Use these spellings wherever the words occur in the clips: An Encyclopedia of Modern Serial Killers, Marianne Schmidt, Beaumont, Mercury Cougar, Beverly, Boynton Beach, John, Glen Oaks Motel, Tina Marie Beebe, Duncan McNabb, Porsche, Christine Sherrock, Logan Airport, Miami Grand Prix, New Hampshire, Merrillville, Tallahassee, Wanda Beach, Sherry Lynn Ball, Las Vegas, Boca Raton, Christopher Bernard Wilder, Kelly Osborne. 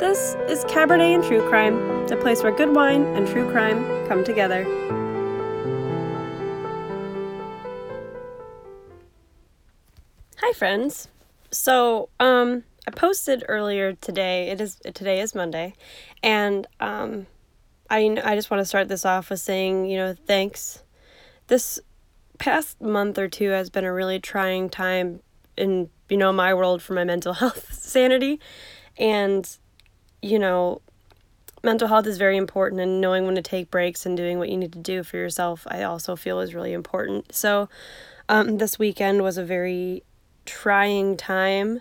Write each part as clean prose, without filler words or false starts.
This is Cabernet and True Crime, the place where good wine and true crime come together. Hi friends. So, I posted earlier today. Today is Monday, and I just want to start this off with saying, thanks. This past month or two has been a really trying time in, my world for my mental health sanity. And, mental health is very important, and knowing when to take breaks and doing what you need to do for yourself, I also feel is really important. So, this weekend was a very trying time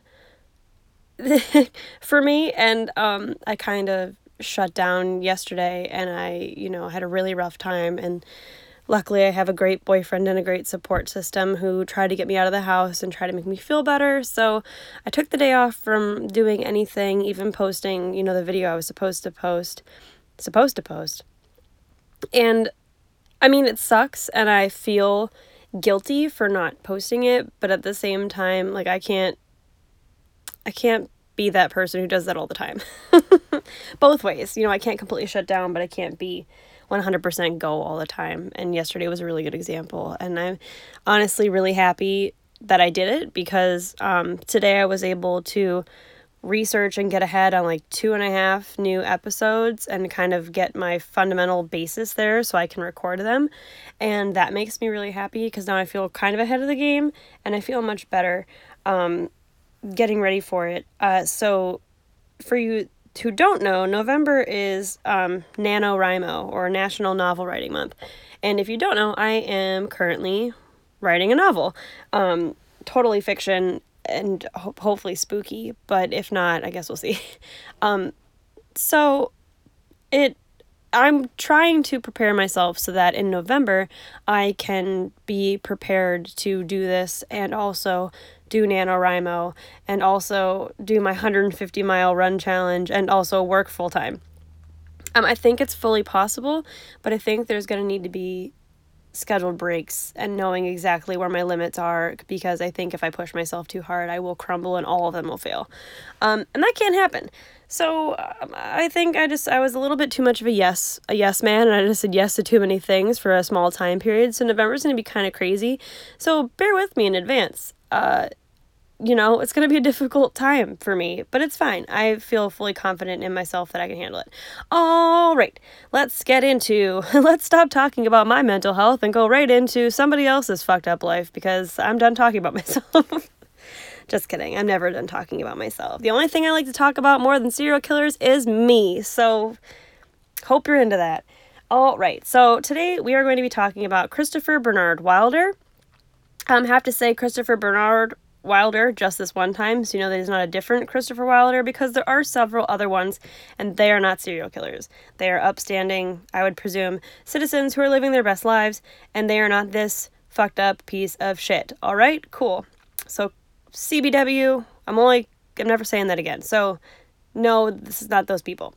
for me. And, I kind of shut down yesterday, and I, had a really rough time, and luckily I have a great boyfriend and a great support system who tried to get me out of the house and try to make me feel better. So I took the day off from doing anything, even posting, the video I was supposed to post. And I mean, it sucks, and I feel guilty for not posting it, but at the same time, like, I can't be that person who does that all the time. Both ways. I can't completely shut down, but I can't be 100% go all the time. And yesterday was a really good example. And I'm honestly really happy that I did it, because today I was able to research and get ahead on like 2.5 new episodes and kind of get my fundamental basis there so I can record them. And that makes me really happy, because now I feel kind of ahead of the game, and I feel much better getting ready for it. So for you who don't know, November is NaNoWriMo, or National Novel Writing Month. And if you don't know, I am currently writing a novel. Totally fiction and hopefully spooky, but if not, I guess we'll see. I'm trying to prepare myself so that in November I can be prepared to do this, and also do NaNoWriMo, and also do my 150-mile run challenge, and also work full-time. I think it's fully possible, but I think there's going to need to be scheduled breaks and knowing exactly where my limits are, because I think if I push myself too hard, I will crumble and all of them will fail. And that can't happen. So I think I was a little bit too much of a yes man, and I just said yes to too many things for a small time period. So November's going to be kind of crazy. So bear with me in advance. It's going to be a difficult time for me, but it's fine. I feel fully confident in myself that I can handle it. All right, let's stop talking about my mental health and go right into somebody else's fucked up life, because I'm done talking about myself. Just kidding. I'm never done talking about myself. The only thing I like to talk about more than serial killers is me. So hope you're into that. All right. So today we are going to be talking about Christopher Bernard Wilder. Have to say Christopher Bernard Wilder just this one time, so there's not a different Christopher Wilder, because there are several other ones, and they are not serial killers. They are upstanding, I would presume, citizens who are living their best lives, and they are not this fucked up piece of shit. All right, cool. So CBW, I'm never saying that again. So no, this is not those people.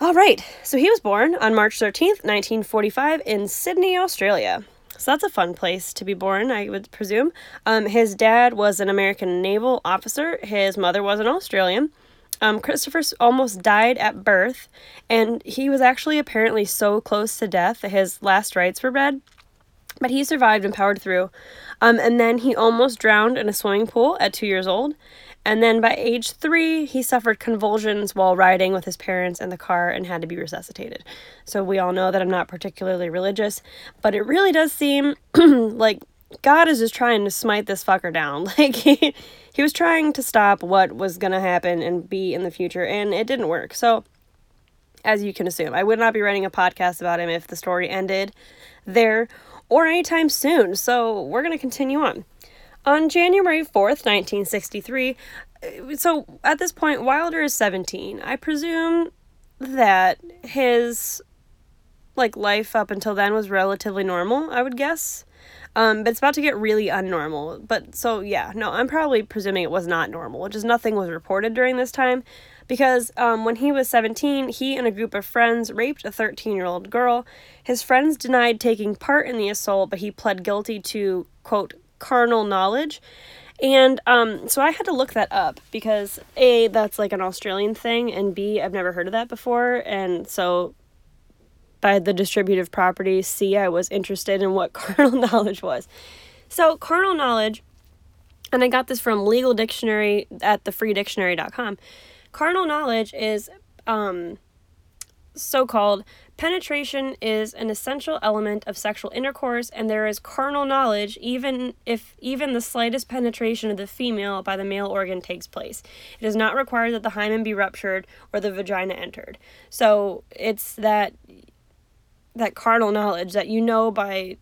All right, so he was born on March 13th, 1945 in Sydney, Australia. So that's a fun place to be born, I would presume. His dad was an American naval officer. His mother was an Australian. Christopher almost died at birth, and he was actually apparently so close to death that his last rites were read. But he survived and powered through. And then he almost drowned in a swimming pool at 2 years old. And then by age 3, he suffered convulsions while riding with his parents in the car and had to be resuscitated. So we all know that I'm not particularly religious, but it really does seem like God is just trying to smite this fucker down. Like he was trying to stop what was going to happen and be in the future, and it didn't work. So as you can assume, I would not be writing a podcast about him if the story ended there or anytime soon. So we're going to continue on. On January 4th, 1963, so at this point, Wilder is 17. I presume that his, life up until then was relatively normal, I would guess. But it's about to get really unnormal. But so, yeah, no, I'm probably presuming it was not normal, which is nothing was reported during this time. Because when he was 17, he and a group of friends raped a 13-year-old girl. His friends denied taking part in the assault, but he pled guilty to, quote, carnal knowledge, And so I had to look that up because A, that's like an Australian thing, and B, I've never heard of that before. And so by the distributive property, C, I was interested in what carnal knowledge was. So carnal knowledge, and I got this from Legal Dictionary at thefreedictionary.com. Carnal knowledge is so-called penetration is an essential element of sexual intercourse, and there is carnal knowledge even if even the slightest penetration of the female by the male organ takes place. It is not required that the hymen be ruptured or the vagina entered. So it's that carnal knowledge that you know by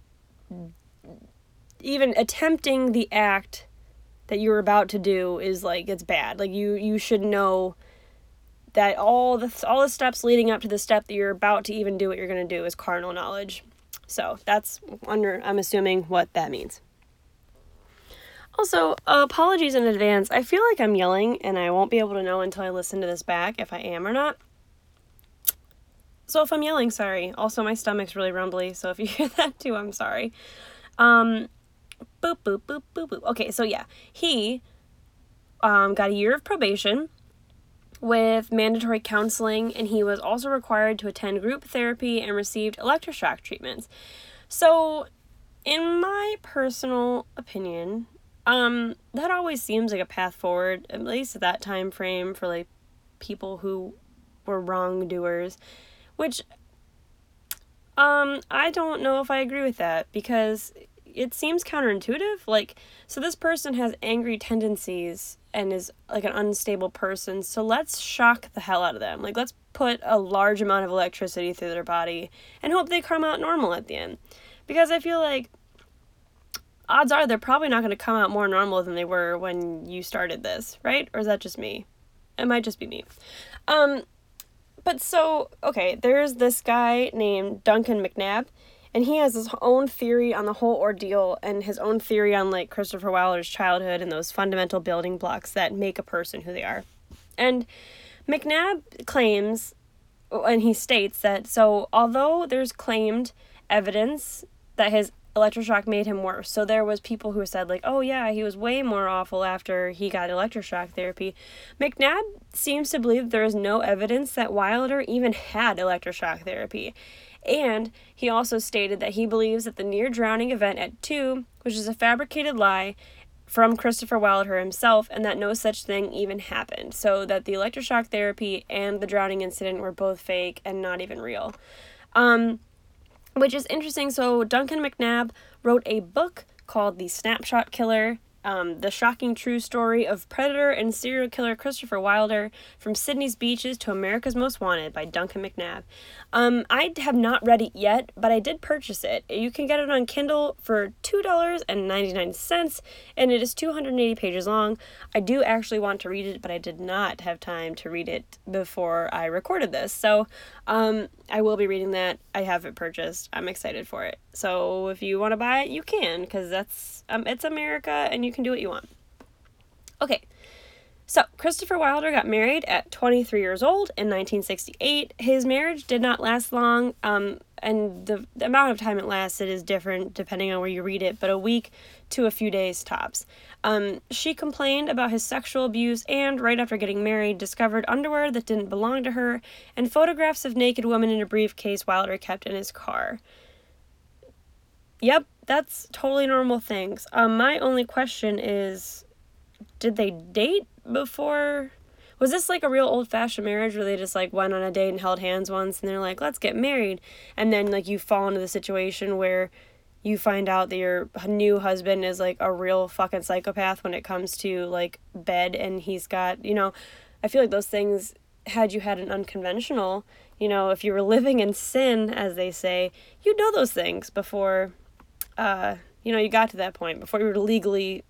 even attempting the act that you're about to do is like, it's bad. Like you should know that all the steps leading up to the step that you're about to even do what you're going to do is carnal knowledge. So that's under, I'm assuming, what that means. Also, apologies in advance. I feel like I'm yelling, and I won't be able to know until I listen to this back if I am or not. So if I'm yelling, sorry. Also, my stomach's really rumbly, so if you hear that too, I'm sorry. Boop, boop, boop, boop, boop. Okay, so yeah. He got a year of probation with mandatory counseling, and he was also required to attend group therapy and received electroshock treatments. So, in my personal opinion, that always seems like a path forward, at least at that time frame, for like people who were wrongdoers, which I don't know if I agree with that, because it seems counterintuitive. Like, so this person has angry tendencies and is like an unstable person, so let's shock the hell out of them. Like, let's put a large amount of electricity through their body and hope they come out normal at the end. Because I feel like odds are they're probably not going to come out more normal than they were when you started this, right? Or is that just me? It might just be me. But so, okay, there's this guy named Duncan McNabb, and he has his own theory on the whole ordeal and his own theory on, like, Christopher Wilder's childhood and those fundamental building blocks that make a person who they are. And McNabb claims, and he states that, so although there's claimed evidence that his electroshock made him worse, so there was people who said, like, oh yeah, he was way more awful after he got electroshock therapy. McNabb seems to believe there is no evidence that Wilder even had electroshock therapy. And he also stated that he believes that the near-drowning event at 2, which is a fabricated lie from Christopher Wilder himself, and that no such thing even happened. So that the electroshock therapy and the drowning incident were both fake and not even real. Which is interesting. So Duncan McNabb wrote a book called The Snapshot Killer, the shocking true story of predator and serial killer Christopher Wilder, from Sydney's beaches to America's Most Wanted, by Duncan McNabb. I have not read it yet, but I did purchase it. You can get it on Kindle for $2.99, and it is 280 pages long. I do actually want to read it, but I did not have time to read it before I recorded this. So I will be reading that. I have it purchased. I'm excited for it. So if you want to buy it, you can, because that's it's America, and you can do what you want. Okay, so Christopher Wilder got married at 23 years old in 1968. His marriage did not last long, and the amount of time it lasted is different depending on where you read it, but a week to a few days tops. She complained about his sexual abuse and, right after getting married, discovered underwear that didn't belong to her and photographs of naked women in a briefcase Wilder kept in his car. Yep, that's totally normal things. My only question is, did they date before? Was this like a real old-fashioned marriage where they just like went on a date and held hands once and they're like, let's get married, and then like you fall into the situation where you find out that your new husband is like a real fucking psychopath when it comes to like bed, and he's got, you know, I feel like those things, had you had an unconventional, you know, if you were living in sin, as they say, you'd know those things before, you know, you got to that point, before you were legally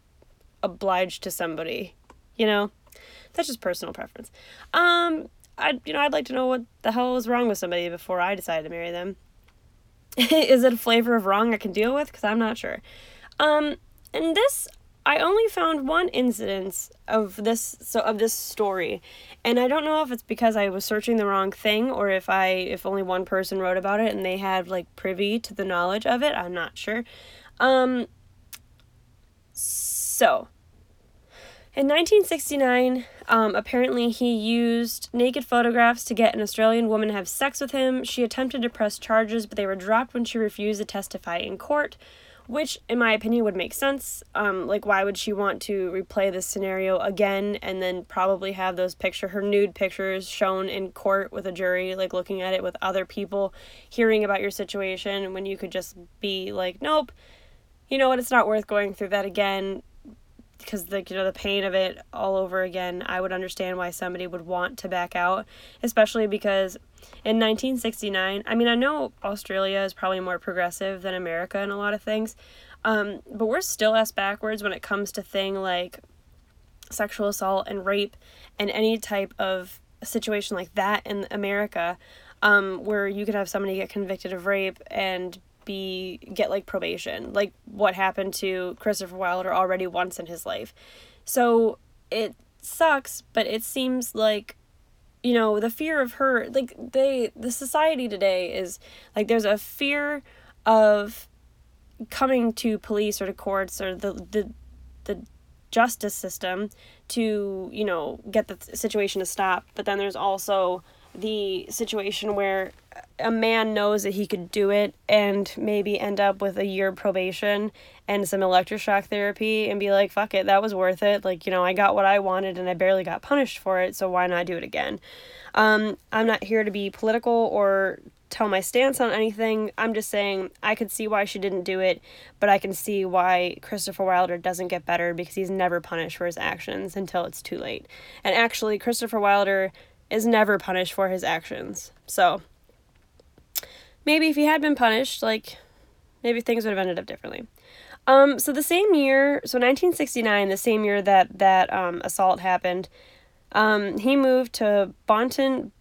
obliged to somebody, you know? That's just personal preference. I'd like to know what the hell was wrong with somebody before I decided to marry them. Is it a flavor of wrong I can deal with? Because I'm not sure. And this, I only found one incidence of this, so of this story, and I don't know if it's because I was searching the wrong thing or if only one person wrote about it and they had like privy to the knowledge of it. I'm not sure. So In 1969, apparently he used naked photographs to get an Australian woman to have sex with him. She attempted to press charges, but they were dropped when she refused to testify in court, which, in my opinion, would make sense. Like, why would she want to replay this scenario again and then probably have those her nude pictures shown in court with a jury, like, looking at it with other people, hearing about your situation, when you could just be like, nope, you know what, it's not worth going through that again. Because, like, you know, the pain of it all over again, I would understand why somebody would want to back out, especially because in 1969, I mean, I know Australia is probably more progressive than America in a lot of things, but we're still ass backwards when it comes to things like sexual assault and rape and any type of situation like that in America, where you could have somebody get convicted of rape and get like probation, like what happened to Christopher Wilder already once in his life. So it sucks, but it seems like, you know, the fear of her, like the society today is like, there's a fear of coming to police or to courts or the justice system to, you know, get the situation to stop. But then there's also the situation where a man knows that he could do it and maybe end up with a year probation and some electroshock therapy and be like, fuck it, that was worth it. Like, you know, I got what I wanted and I barely got punished for it, so why not do it again? I'm not here to be political or tell my stance on anything. I'm just saying I could see why she didn't do it, but I can see why Christopher Wilder doesn't get better because he's never punished for his actions until it's too late. And actually, Christopher Wilder is never punished for his actions. So maybe if he had been punished, like, maybe things would have ended up differently. So the same year, so 1969, the same year that assault happened, he moved to Boynton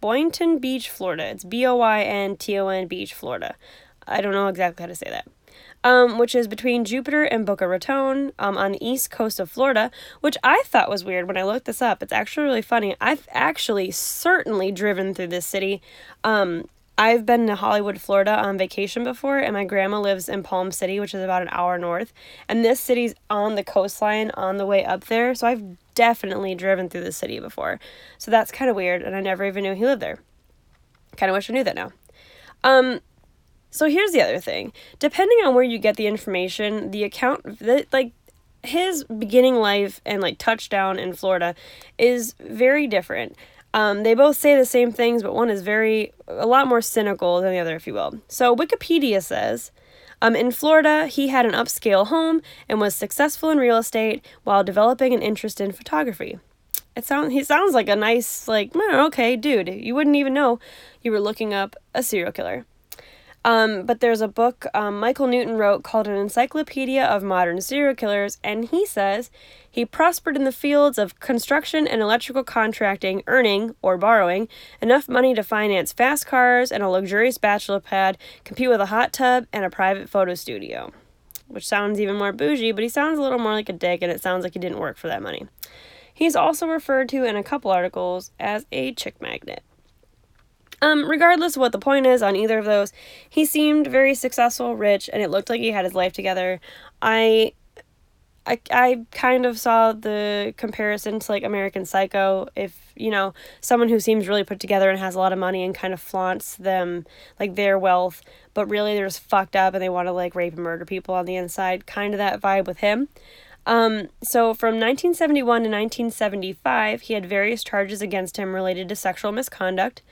Beach, Florida. It's Boynton Beach, Florida. I don't know exactly how to say that. Which is between Jupiter and Boca Raton, on the east coast of Florida, which I thought was weird when I looked this up. It's actually really funny. I've actually certainly driven through this city. I've been to Hollywood, Florida on vacation before, and my grandma lives in Palm City, which is about an hour north, and this city's on the coastline on the way up there, so I've definitely driven through the city before. So that's kind of weird, and I never even knew he lived there. Kind of wish I knew that now. So here's the other thing. Depending on where you get the information, the account, like, his beginning life and, like, touchdown in Florida is very different. They both say the same things, but one is a lot more cynical than the other, if you will. So Wikipedia says, in Florida, he had an upscale home and was successful in real estate while developing an interest in photography. He sounds like a nice, like, okay, dude, you wouldn't even know you were looking up a serial killer. But there's a book Michael Newton wrote called An Encyclopedia of Modern Serial Killers, and he says, he prospered in the fields of construction and electrical contracting, earning, or borrowing, enough money to finance fast cars and a luxurious bachelor pad, compete with a hot tub, and a private photo studio. Which sounds even more bougie, but he sounds a little more like a dick, and it sounds like he didn't work for that money. He's also referred to in a couple articles as a chick magnet. Regardless of what the point is on either of those, he seemed very successful, rich, and it looked like he had his life together. I kind of saw the comparison to, like, American Psycho. If, you know, someone who seems really put together and has a lot of money and kind of flaunts them, like, their wealth, but really they're just fucked up and they want to, like, rape and murder people on the inside. Kind of that vibe with him. So from 1971 to 1975, he had various charges against him related to sexual misconduct.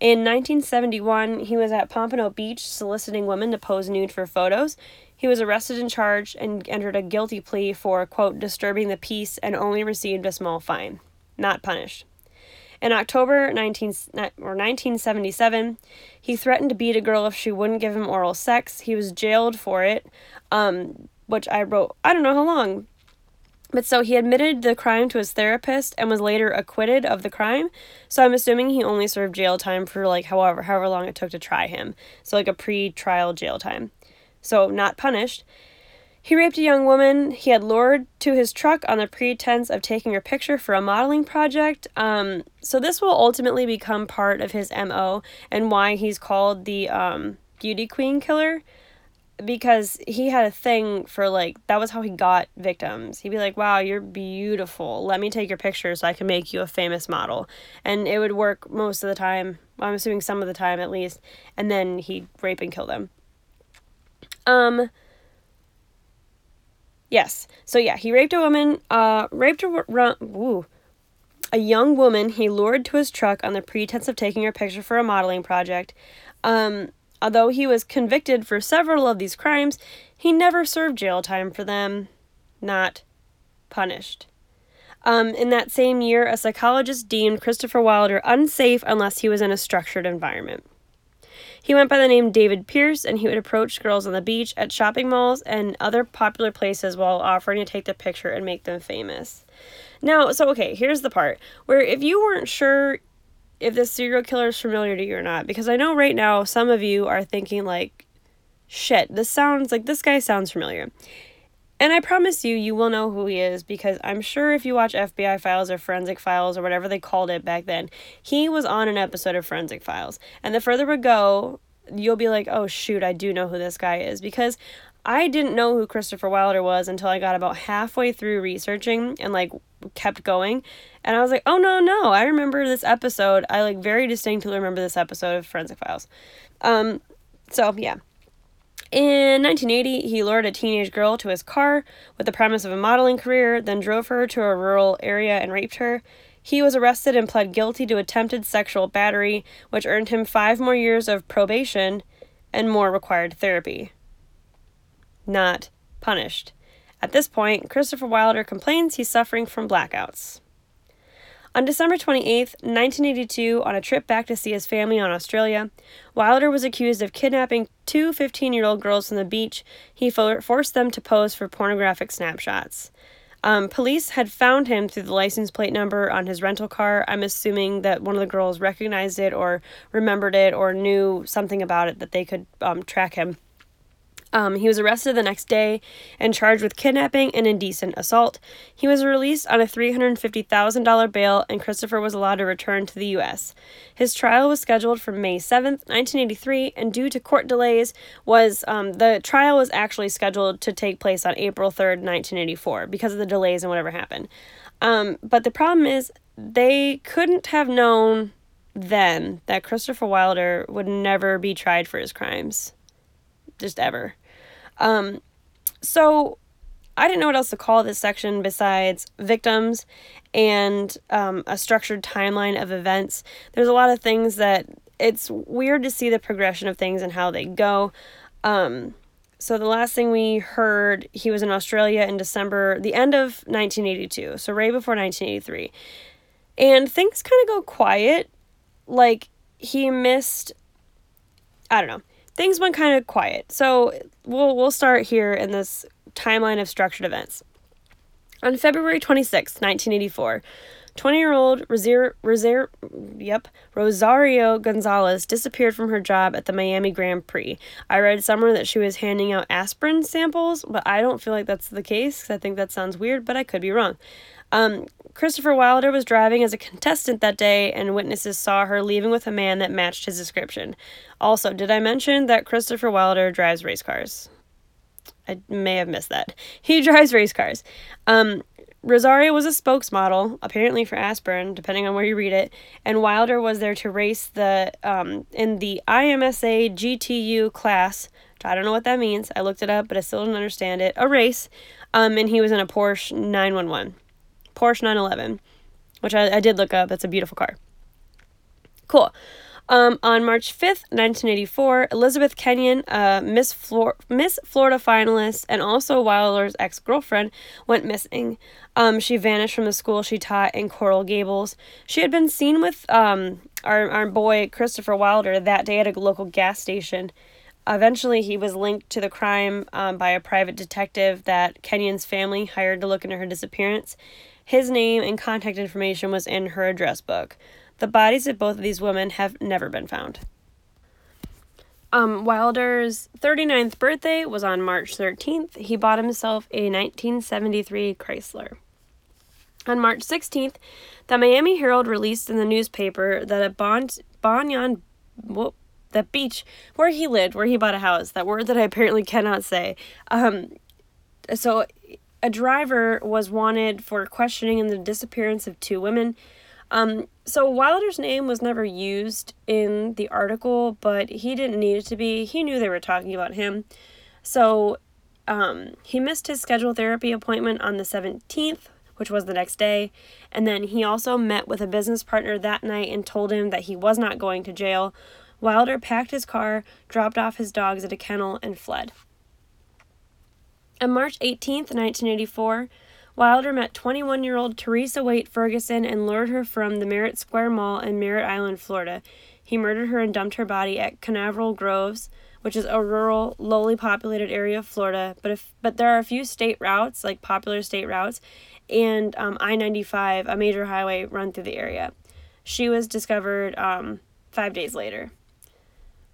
In 1971, he was at Pompano Beach soliciting women to pose nude for photos. He was arrested and charged and entered a guilty plea for, quote, disturbing the peace, and only received a small fine. Not punished. In October 1977, he threatened to beat a girl if she wouldn't give him oral sex. He was jailed for it, which I wrote, I don't know how long. But so he admitted the crime to his therapist and was later acquitted of the crime. So I'm assuming he only served jail time for, like, however long it took to try him. So, like, a pre-trial jail time. So not punished. He raped a young woman he had lured to his truck on the pretense of taking her picture for a modeling project. So this will ultimately become part of his MO and why he's called the Beauty Queen Killer. because he had a thing for, like, that was how he got victims. He'd be like, wow, you're beautiful. Let me take your picture so I can make you a famous model. And it would work most of the time. Well, I'm assuming some of the time at least. And then he'd rape and kill them. Yes. So yeah, he raped a woman, a young woman he lured to his truck on the pretense of taking her picture for a modeling project. Although he was convicted for several of these crimes, he never served jail time for them, not punished. In that same year, a psychologist deemed Christopher Wilder unsafe unless he was in a structured environment. He went by the name David Pierce, and he would approach girls on the beach, at shopping malls, and other popular places while offering to take their picture and make them famous. Now, so, okay, here's the part where if you weren't sure if this serial killer is familiar to you or not, because I know right now some of you are thinking, like, shit, this guy sounds familiar. And I promise you, you will know who he is, because I'm sure if you watch FBI Files or Forensic Files or whatever they called it back then, he was on an episode of Forensic Files. And the further we go, you'll be like, oh, shoot, I do know who this guy is, because I didn't know who Christopher Wilder was until I got about halfway through researching and, like, kept going, and I was like, oh, no, I remember this episode. I, like, very distinctly remember this episode of Forensic Files. So, yeah. In 1980, he lured a teenage girl to his car with the promise of a modeling career, then drove her to a rural area and raped her. He was arrested and pled guilty to attempted sexual battery, which earned him 5 more years of probation and more required therapy. Not punished. At this point, Christopher Wilder complains he's suffering from blackouts. On December 28th, 1982, on a trip back to see his family in Australia, Wilder was accused of kidnapping 2 15-year-old girls from the beach. He forced them to pose for pornographic snapshots. Police had found him through the license plate number on his rental car. I'm assuming that one of the girls recognized it or remembered it or knew something about it that they could track him. He was arrested the next day and charged with kidnapping and indecent assault. He was released on a $350,000 bail, and Christopher was allowed to return to the U.S. His trial was scheduled for May 7th, 1983, and due to court delays, the trial was actually scheduled to take place on April 3rd, 1984, because of the delays and whatever happened. But the problem is, they couldn't have known then that Christopher Wilder would never be tried for his crimes. Just ever. So I didn't know what else to call this section besides victims and a structured timeline of events. There's a lot of things that it's weird to see the progression of things and how they go. So the last thing we heard, he was in Australia in December, the end of 1982, so right before 1983. And things kind of go quiet. Like, he missed, I don't know. Things went kind of quiet. So we'll start here in this timeline of structured events. On February 26, 1984, 20-year-old Rosario Gonzalez disappeared from her job at the Miami Grand Prix. I read somewhere that she was handing out aspirin samples, but I don't feel like that's the case, because I think that sounds weird, but I could be wrong. Christopher Wilder was driving as a contestant that day, and witnesses saw her leaving with a man that matched his description. Also, did I mention that Christopher Wilder drives race cars? I may have missed that. He drives race cars. Rosario was a spokesmodel, apparently for aspirin, depending on where you read it, and Wilder was there to race in the IMSA GTU class. I don't know what that means. I looked it up, but I still didn't understand it. A race, and he was in a Porsche 911, which I did look up. It's a beautiful car. Cool. On March 5th, 1984, Elizabeth Kenyon, Miss Florida finalist and also Wilder's ex-girlfriend, went missing. She vanished from the school she taught in Coral Gables. She had been seen with our boy Christopher Wilder that day at a local gas station. Eventually, he was linked to the crime by a private detective that Kenyon's family hired to look into her disappearance. His name and contact information was in her address book. The bodies of both of these women have never been found. Wilder's 39th birthday was on March 13th. He bought himself a 1973 Chrysler. On March 16th, the Miami Herald released in the newspaper that a Bonyon the beach where he lived, where he bought a house, that word that I apparently cannot say. So a driver was wanted for questioning in the disappearance of two women. So Wilder's name was never used in the article, but he didn't need it to be. He knew they were talking about him. So he missed his scheduled therapy appointment on the 17th, which was the next day. And then he also met with a business partner that night and told him that he was not going to jail. Wilder packed his car, dropped off his dogs at a kennel, and fled. On March 18th, 1984, Wilder met 21-year-old Teresa Waite Ferguson and lured her from the Merritt Square Mall in Merritt Island, Florida. He murdered her and dumped her body at Canaveral Groves, which is a rural, lowly populated area of Florida, but there are a few state routes, like popular state routes, and I-95, a major highway, run through the area. She was discovered 5 days later.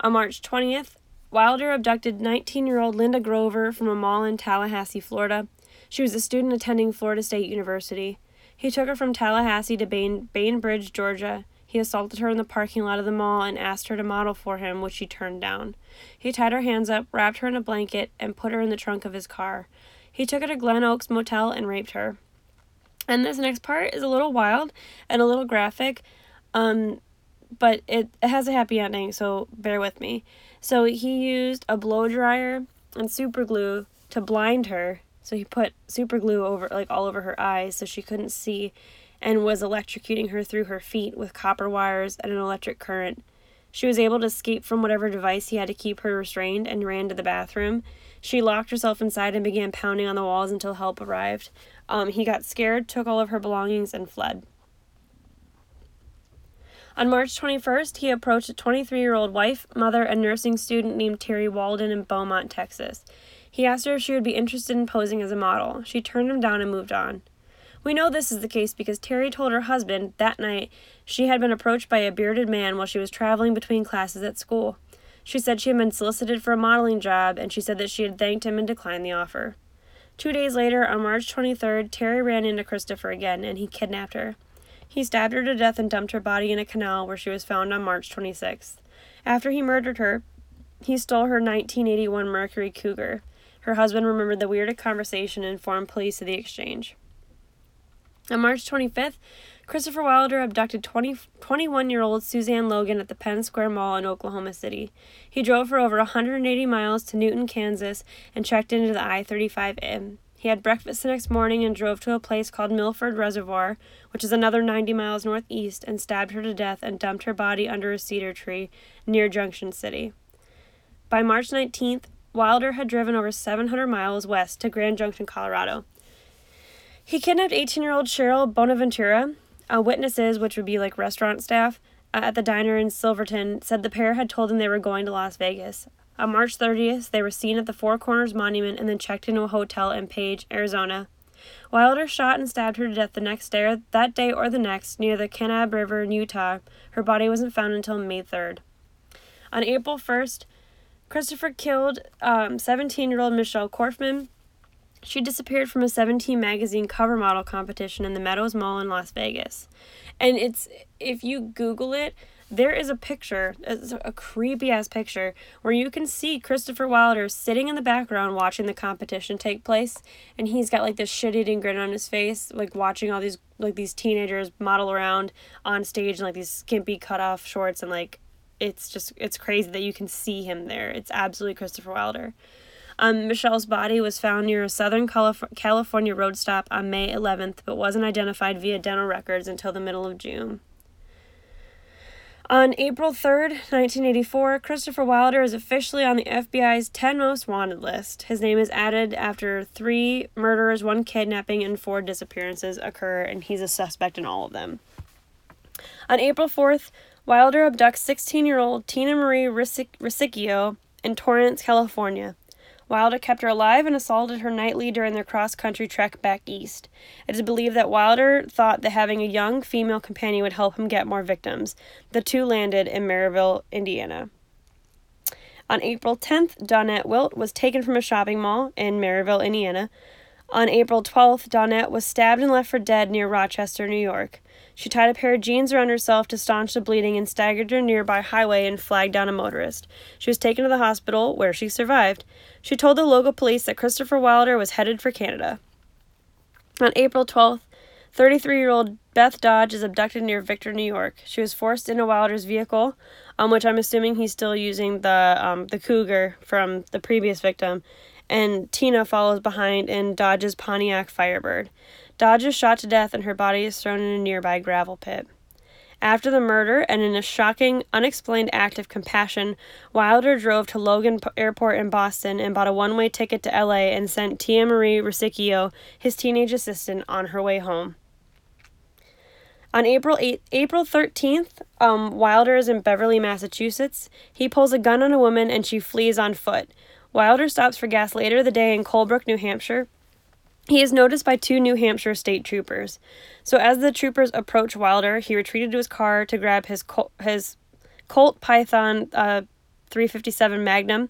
On March 20th, Wilder abducted 19-year-old Linda Grover from a mall in Tallahassee, Florida. She was a student attending Florida State University. He took her from Tallahassee to Bainbridge, Georgia. He assaulted her in the parking lot of the mall and asked her to model for him, which she turned down. He tied her hands up, wrapped her in a blanket, and put her in the trunk of his car. He took her to Glen Oaks Motel and raped her. And this next part is a little wild and a little graphic, but it has a happy ending, so bear with me. So he used a blow dryer and super glue to blind her. So he put super glue over, like, all over her eyes so she couldn't see, and was electrocuting her through her feet with copper wires and an electric current. She was able to escape from whatever device he had to keep her restrained and ran to the bathroom. She locked herself inside and began pounding on the walls until help arrived. He got scared, took all of her belongings, and fled. On March 21st, he approached a 23-year-old wife, mother, and nursing student named Terry Walden in Beaumont, Texas. He asked her if she would be interested in posing as a model. She turned him down and moved on. We know this is the case because Terry told her husband that night she had been approached by a bearded man while she was traveling between classes at school. She said she had been solicited for a modeling job, and she said that she had thanked him and declined the offer. 2 days later, on March 23rd, Terry ran into Christopher again, and he kidnapped her. He stabbed her to death and dumped her body in a canal where she was found on March 26th. After he murdered her, he stole her 1981 Mercury Cougar. Her husband remembered the weird conversation and informed police of the exchange. On March 25th, Christopher Wilder abducted 21-year-old Suzanne Logan at the Penn Square Mall in Oklahoma City. He drove her over 180 miles to Newton, Kansas, and checked into the I-35 Inn. He had breakfast the next morning and drove to a place called Milford Reservoir, which is another 90 miles northeast, and stabbed her to death and dumped her body under a cedar tree near Junction City. By March 19th, Wilder had driven over 700 miles west to Grand Junction, Colorado. He kidnapped 18-year-old Cheryl Bonaventura. Witnesses, which would be like restaurant staff, at the diner in Silverton, said the pair had told them they were going to Las Vegas. On March 30th, they were seen at the Four Corners Monument and then checked into a hotel in Page, Arizona. Wilder shot and stabbed her to death the next day, or the next, near the Kanab River in Utah. Her body wasn't found until May 3rd. On April 1st, Christopher killed 17-year-old Michelle Korfman. She disappeared from a 17 magazine cover model competition in the Meadows Mall in Las Vegas. And if you Google it, there is a picture, a creepy-ass picture, where you can see Christopher Wilder sitting in the background watching the competition take place, and he's got, like, this shit-eating grin on his face, like, watching all these, like, these teenagers model around on stage in, like, these skimpy cut-off shorts, and, like, it's crazy that you can see him there. It's absolutely Christopher Wilder. Michelle's body was found near a Southern California road stop on May 11th, but wasn't identified via dental records until the middle of June. On April 3rd, 1984, Christopher Wilder is officially on the FBI's 10 most wanted list. His name is added after 3 murders, 1 kidnapping, and 4 disappearances occur, and he's a suspect in all of them. On April 4th, Wilder abducts 16-year-old Tina Marie Risico in Torrance, California. Wilder kept her alive and assaulted her nightly during their cross-country trek back east. It is believed that Wilder thought that having a young female companion would help him get more victims. The two landed in Merrillville, Indiana. On April 10th, Donette Wilt was taken from a shopping mall in Merrillville, Indiana. On April 12th, Donette was stabbed and left for dead near Rochester, New York. She tied a pair of jeans around herself to staunch the bleeding and staggered to a nearby highway and flagged down a motorist. She was taken to the hospital, where she survived. She told the local police that Christopher Wilder was headed for Canada. On April 12th, 33-year-old Beth Dodge is abducted near Victor, New York. She was forced into Wilder's vehicle, which I'm assuming he's still using the Cougar from the previous victim, and Tina follows behind in Dodge's Pontiac Firebird. Dodge is shot to death and her body is thrown in a nearby gravel pit. After the murder, and in a shocking, unexplained act of compassion, Wilder drove to Logan Airport in Boston and bought a one-way ticket to LA and sent Tina Marie Risico, his teenage assistant, on her way home. On April 13th, Wilder is in Beverly, Massachusetts. He pulls a gun on a woman and she flees on foot. Wilder stops for gas later the day in Colebrook, New Hampshire. He is noticed by two New Hampshire state troopers. So as the troopers approach Wilder, he retreated to his car to grab his Colt Python 357 Magnum.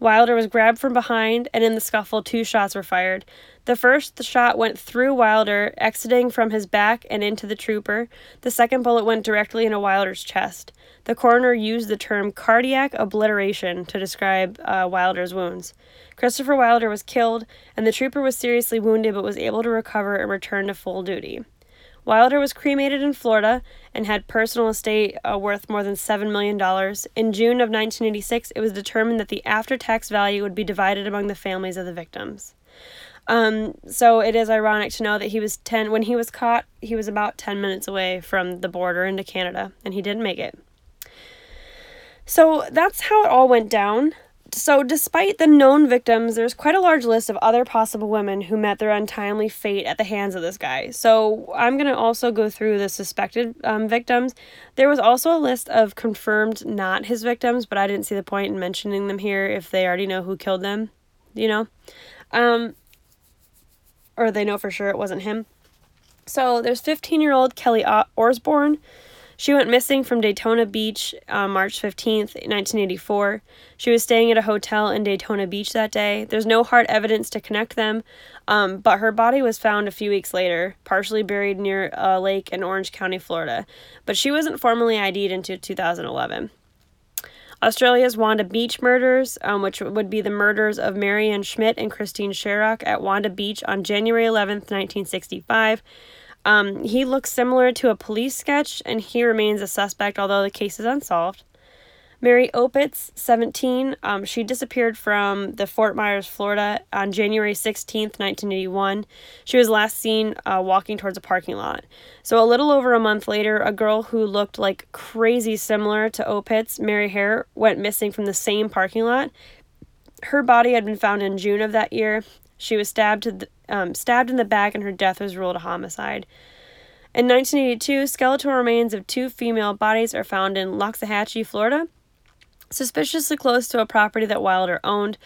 Wilder was grabbed from behind, and in the scuffle, two shots were fired. The first shot went through Wilder, exiting from his back and into the trooper. The second bullet went directly into Wilder's chest. The coroner used the term cardiac obliteration to describe Wilder's wounds. Christopher Wilder was killed, and the trooper was seriously wounded but was able to recover and return to full duty. Wilder was cremated in Florida and had personal estate worth more than $7 million. In June of 1986, it was determined that the after-tax value would be divided among the families of the victims. So it is ironic to know that when he was caught, he was about 10 minutes away from the border into Canada, and he didn't make it. So that's how it all went down. So despite the known victims, there's quite a large list of other possible women who met their untimely fate at the hands of this guy. So I'm going to also go through the suspected victims. There was also a list of confirmed not his victims, but I didn't see the point in mentioning them here if they already know who killed them, or they know for sure it wasn't him. So there's 15-year-old Kelly Osborne. She went missing from Daytona Beach March 15th, 1984. She was staying at a hotel in Daytona Beach that day. There's no hard evidence to connect them, but her body was found a few weeks later, partially buried near a lake in Orange County, Florida. But she wasn't formally ID'd until 2011. Australia's Wanda Beach murders, which would be the murders of Marianne Schmidt and Christine Sherrock at Wanda Beach on January 11th, 1965. He looks similar to a police sketch, and he remains a suspect, although the case is unsolved. Mary Opitz, 17, she disappeared from the Fort Myers, Florida, on January 16th, 1981. She was last seen walking towards a parking lot. So a little over a month later, a girl who looked like crazy similar to Opitz, Mary Hare, went missing from the same parking lot. Her body had been found in June of that year. She was stabbed in the back, and her death was ruled a homicide. In 1982, skeletal remains of two female bodies are found in Loxahatchee, Florida, suspiciously close to a property that Wilder owned.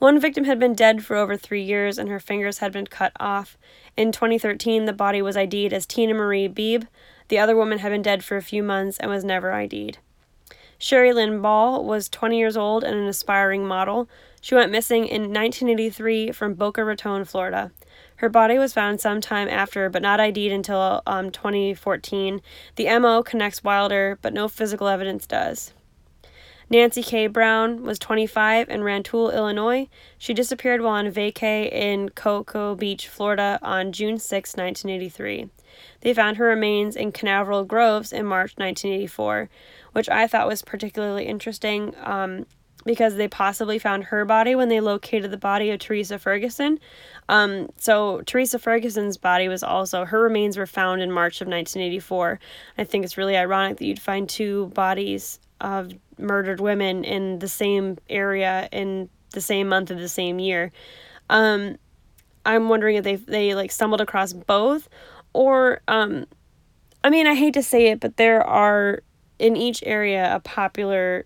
One victim had been dead for over 3 years, and her fingers had been cut off. In 2013, the body was ID'd as Tina Marie Beebe. The other woman had been dead for a few months and was never ID'd. Sherry Lynn Ball was 20 years old and an aspiring model. She went missing in 1983 from Boca Raton, Florida. Her body was found sometime after, but not ID'd until 2014. The MO connects Wilder, but no physical evidence does. Nancy K. Brown was 25 in Rantoul, Illinois. She disappeared while on vacay in Cocoa Beach, Florida on June 6, 1983. They found her remains in Canaveral Groves in March 1984, which I thought was particularly interesting because they possibly found her body when they located the body of Teresa Ferguson. So Teresa Ferguson's body was also, her remains were found in March of 1984. I think it's really ironic that you'd find two bodies of murdered women in the same area in the same month of the same year. I'm wondering if they like stumbled across both, or, I mean, I hate to say it, but there are in each area a popular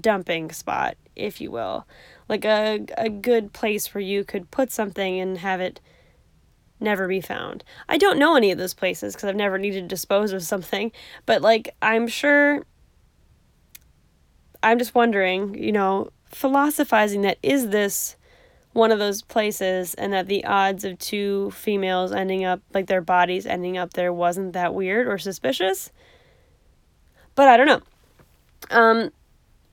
dumping spot, if you will, like a good place where you could put something and have it never be found. I don't know any of those places because I've never needed to dispose of something, but like, I'm sure, I'm just wondering, philosophizing that, is this one of those places, and that the odds of two females ending up, like their bodies ending up there, wasn't that weird or suspicious. But I don't know.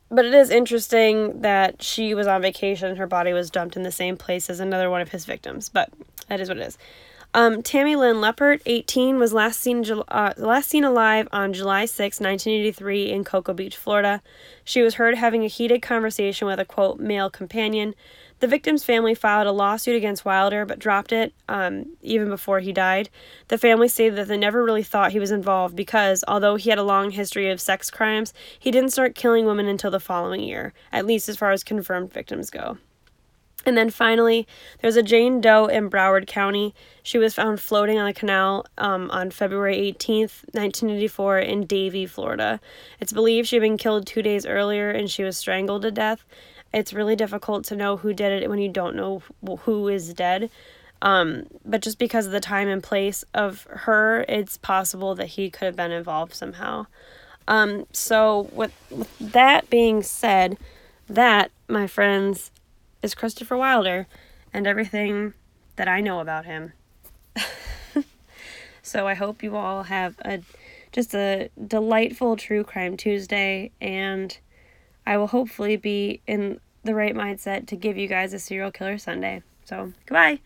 But it is interesting that she was on vacation and her body was dumped in the same place as another one of his victims. But that is what it is. Tammy Lynn Leppert, 18, was last seen alive on July 6, 1983 in Cocoa Beach, Florida. She was heard having a heated conversation with a, quote, male companion. The victim's family filed a lawsuit against Wilder, but dropped it even before he died. The family stated that they never really thought he was involved because, although he had a long history of sex crimes, he didn't start killing women until the following year, at least as far as confirmed victims go. And then finally, there's a Jane Doe in Broward County. She was found floating on the canal on February 18th, 1984 in Davie, Florida. It's believed she had been killed 2 days earlier and she was strangled to death. It's really difficult to know who did it when you don't know who is dead. But just because of the time and place of her, it's possible that he could have been involved somehow. So with that being said, that, my friends, is Christopher Wilder and everything that I know about him. So I hope you all have a delightful True Crime Tuesday, and I will hopefully be in the right mindset to give you guys a Serial Killer Sunday. So, goodbye.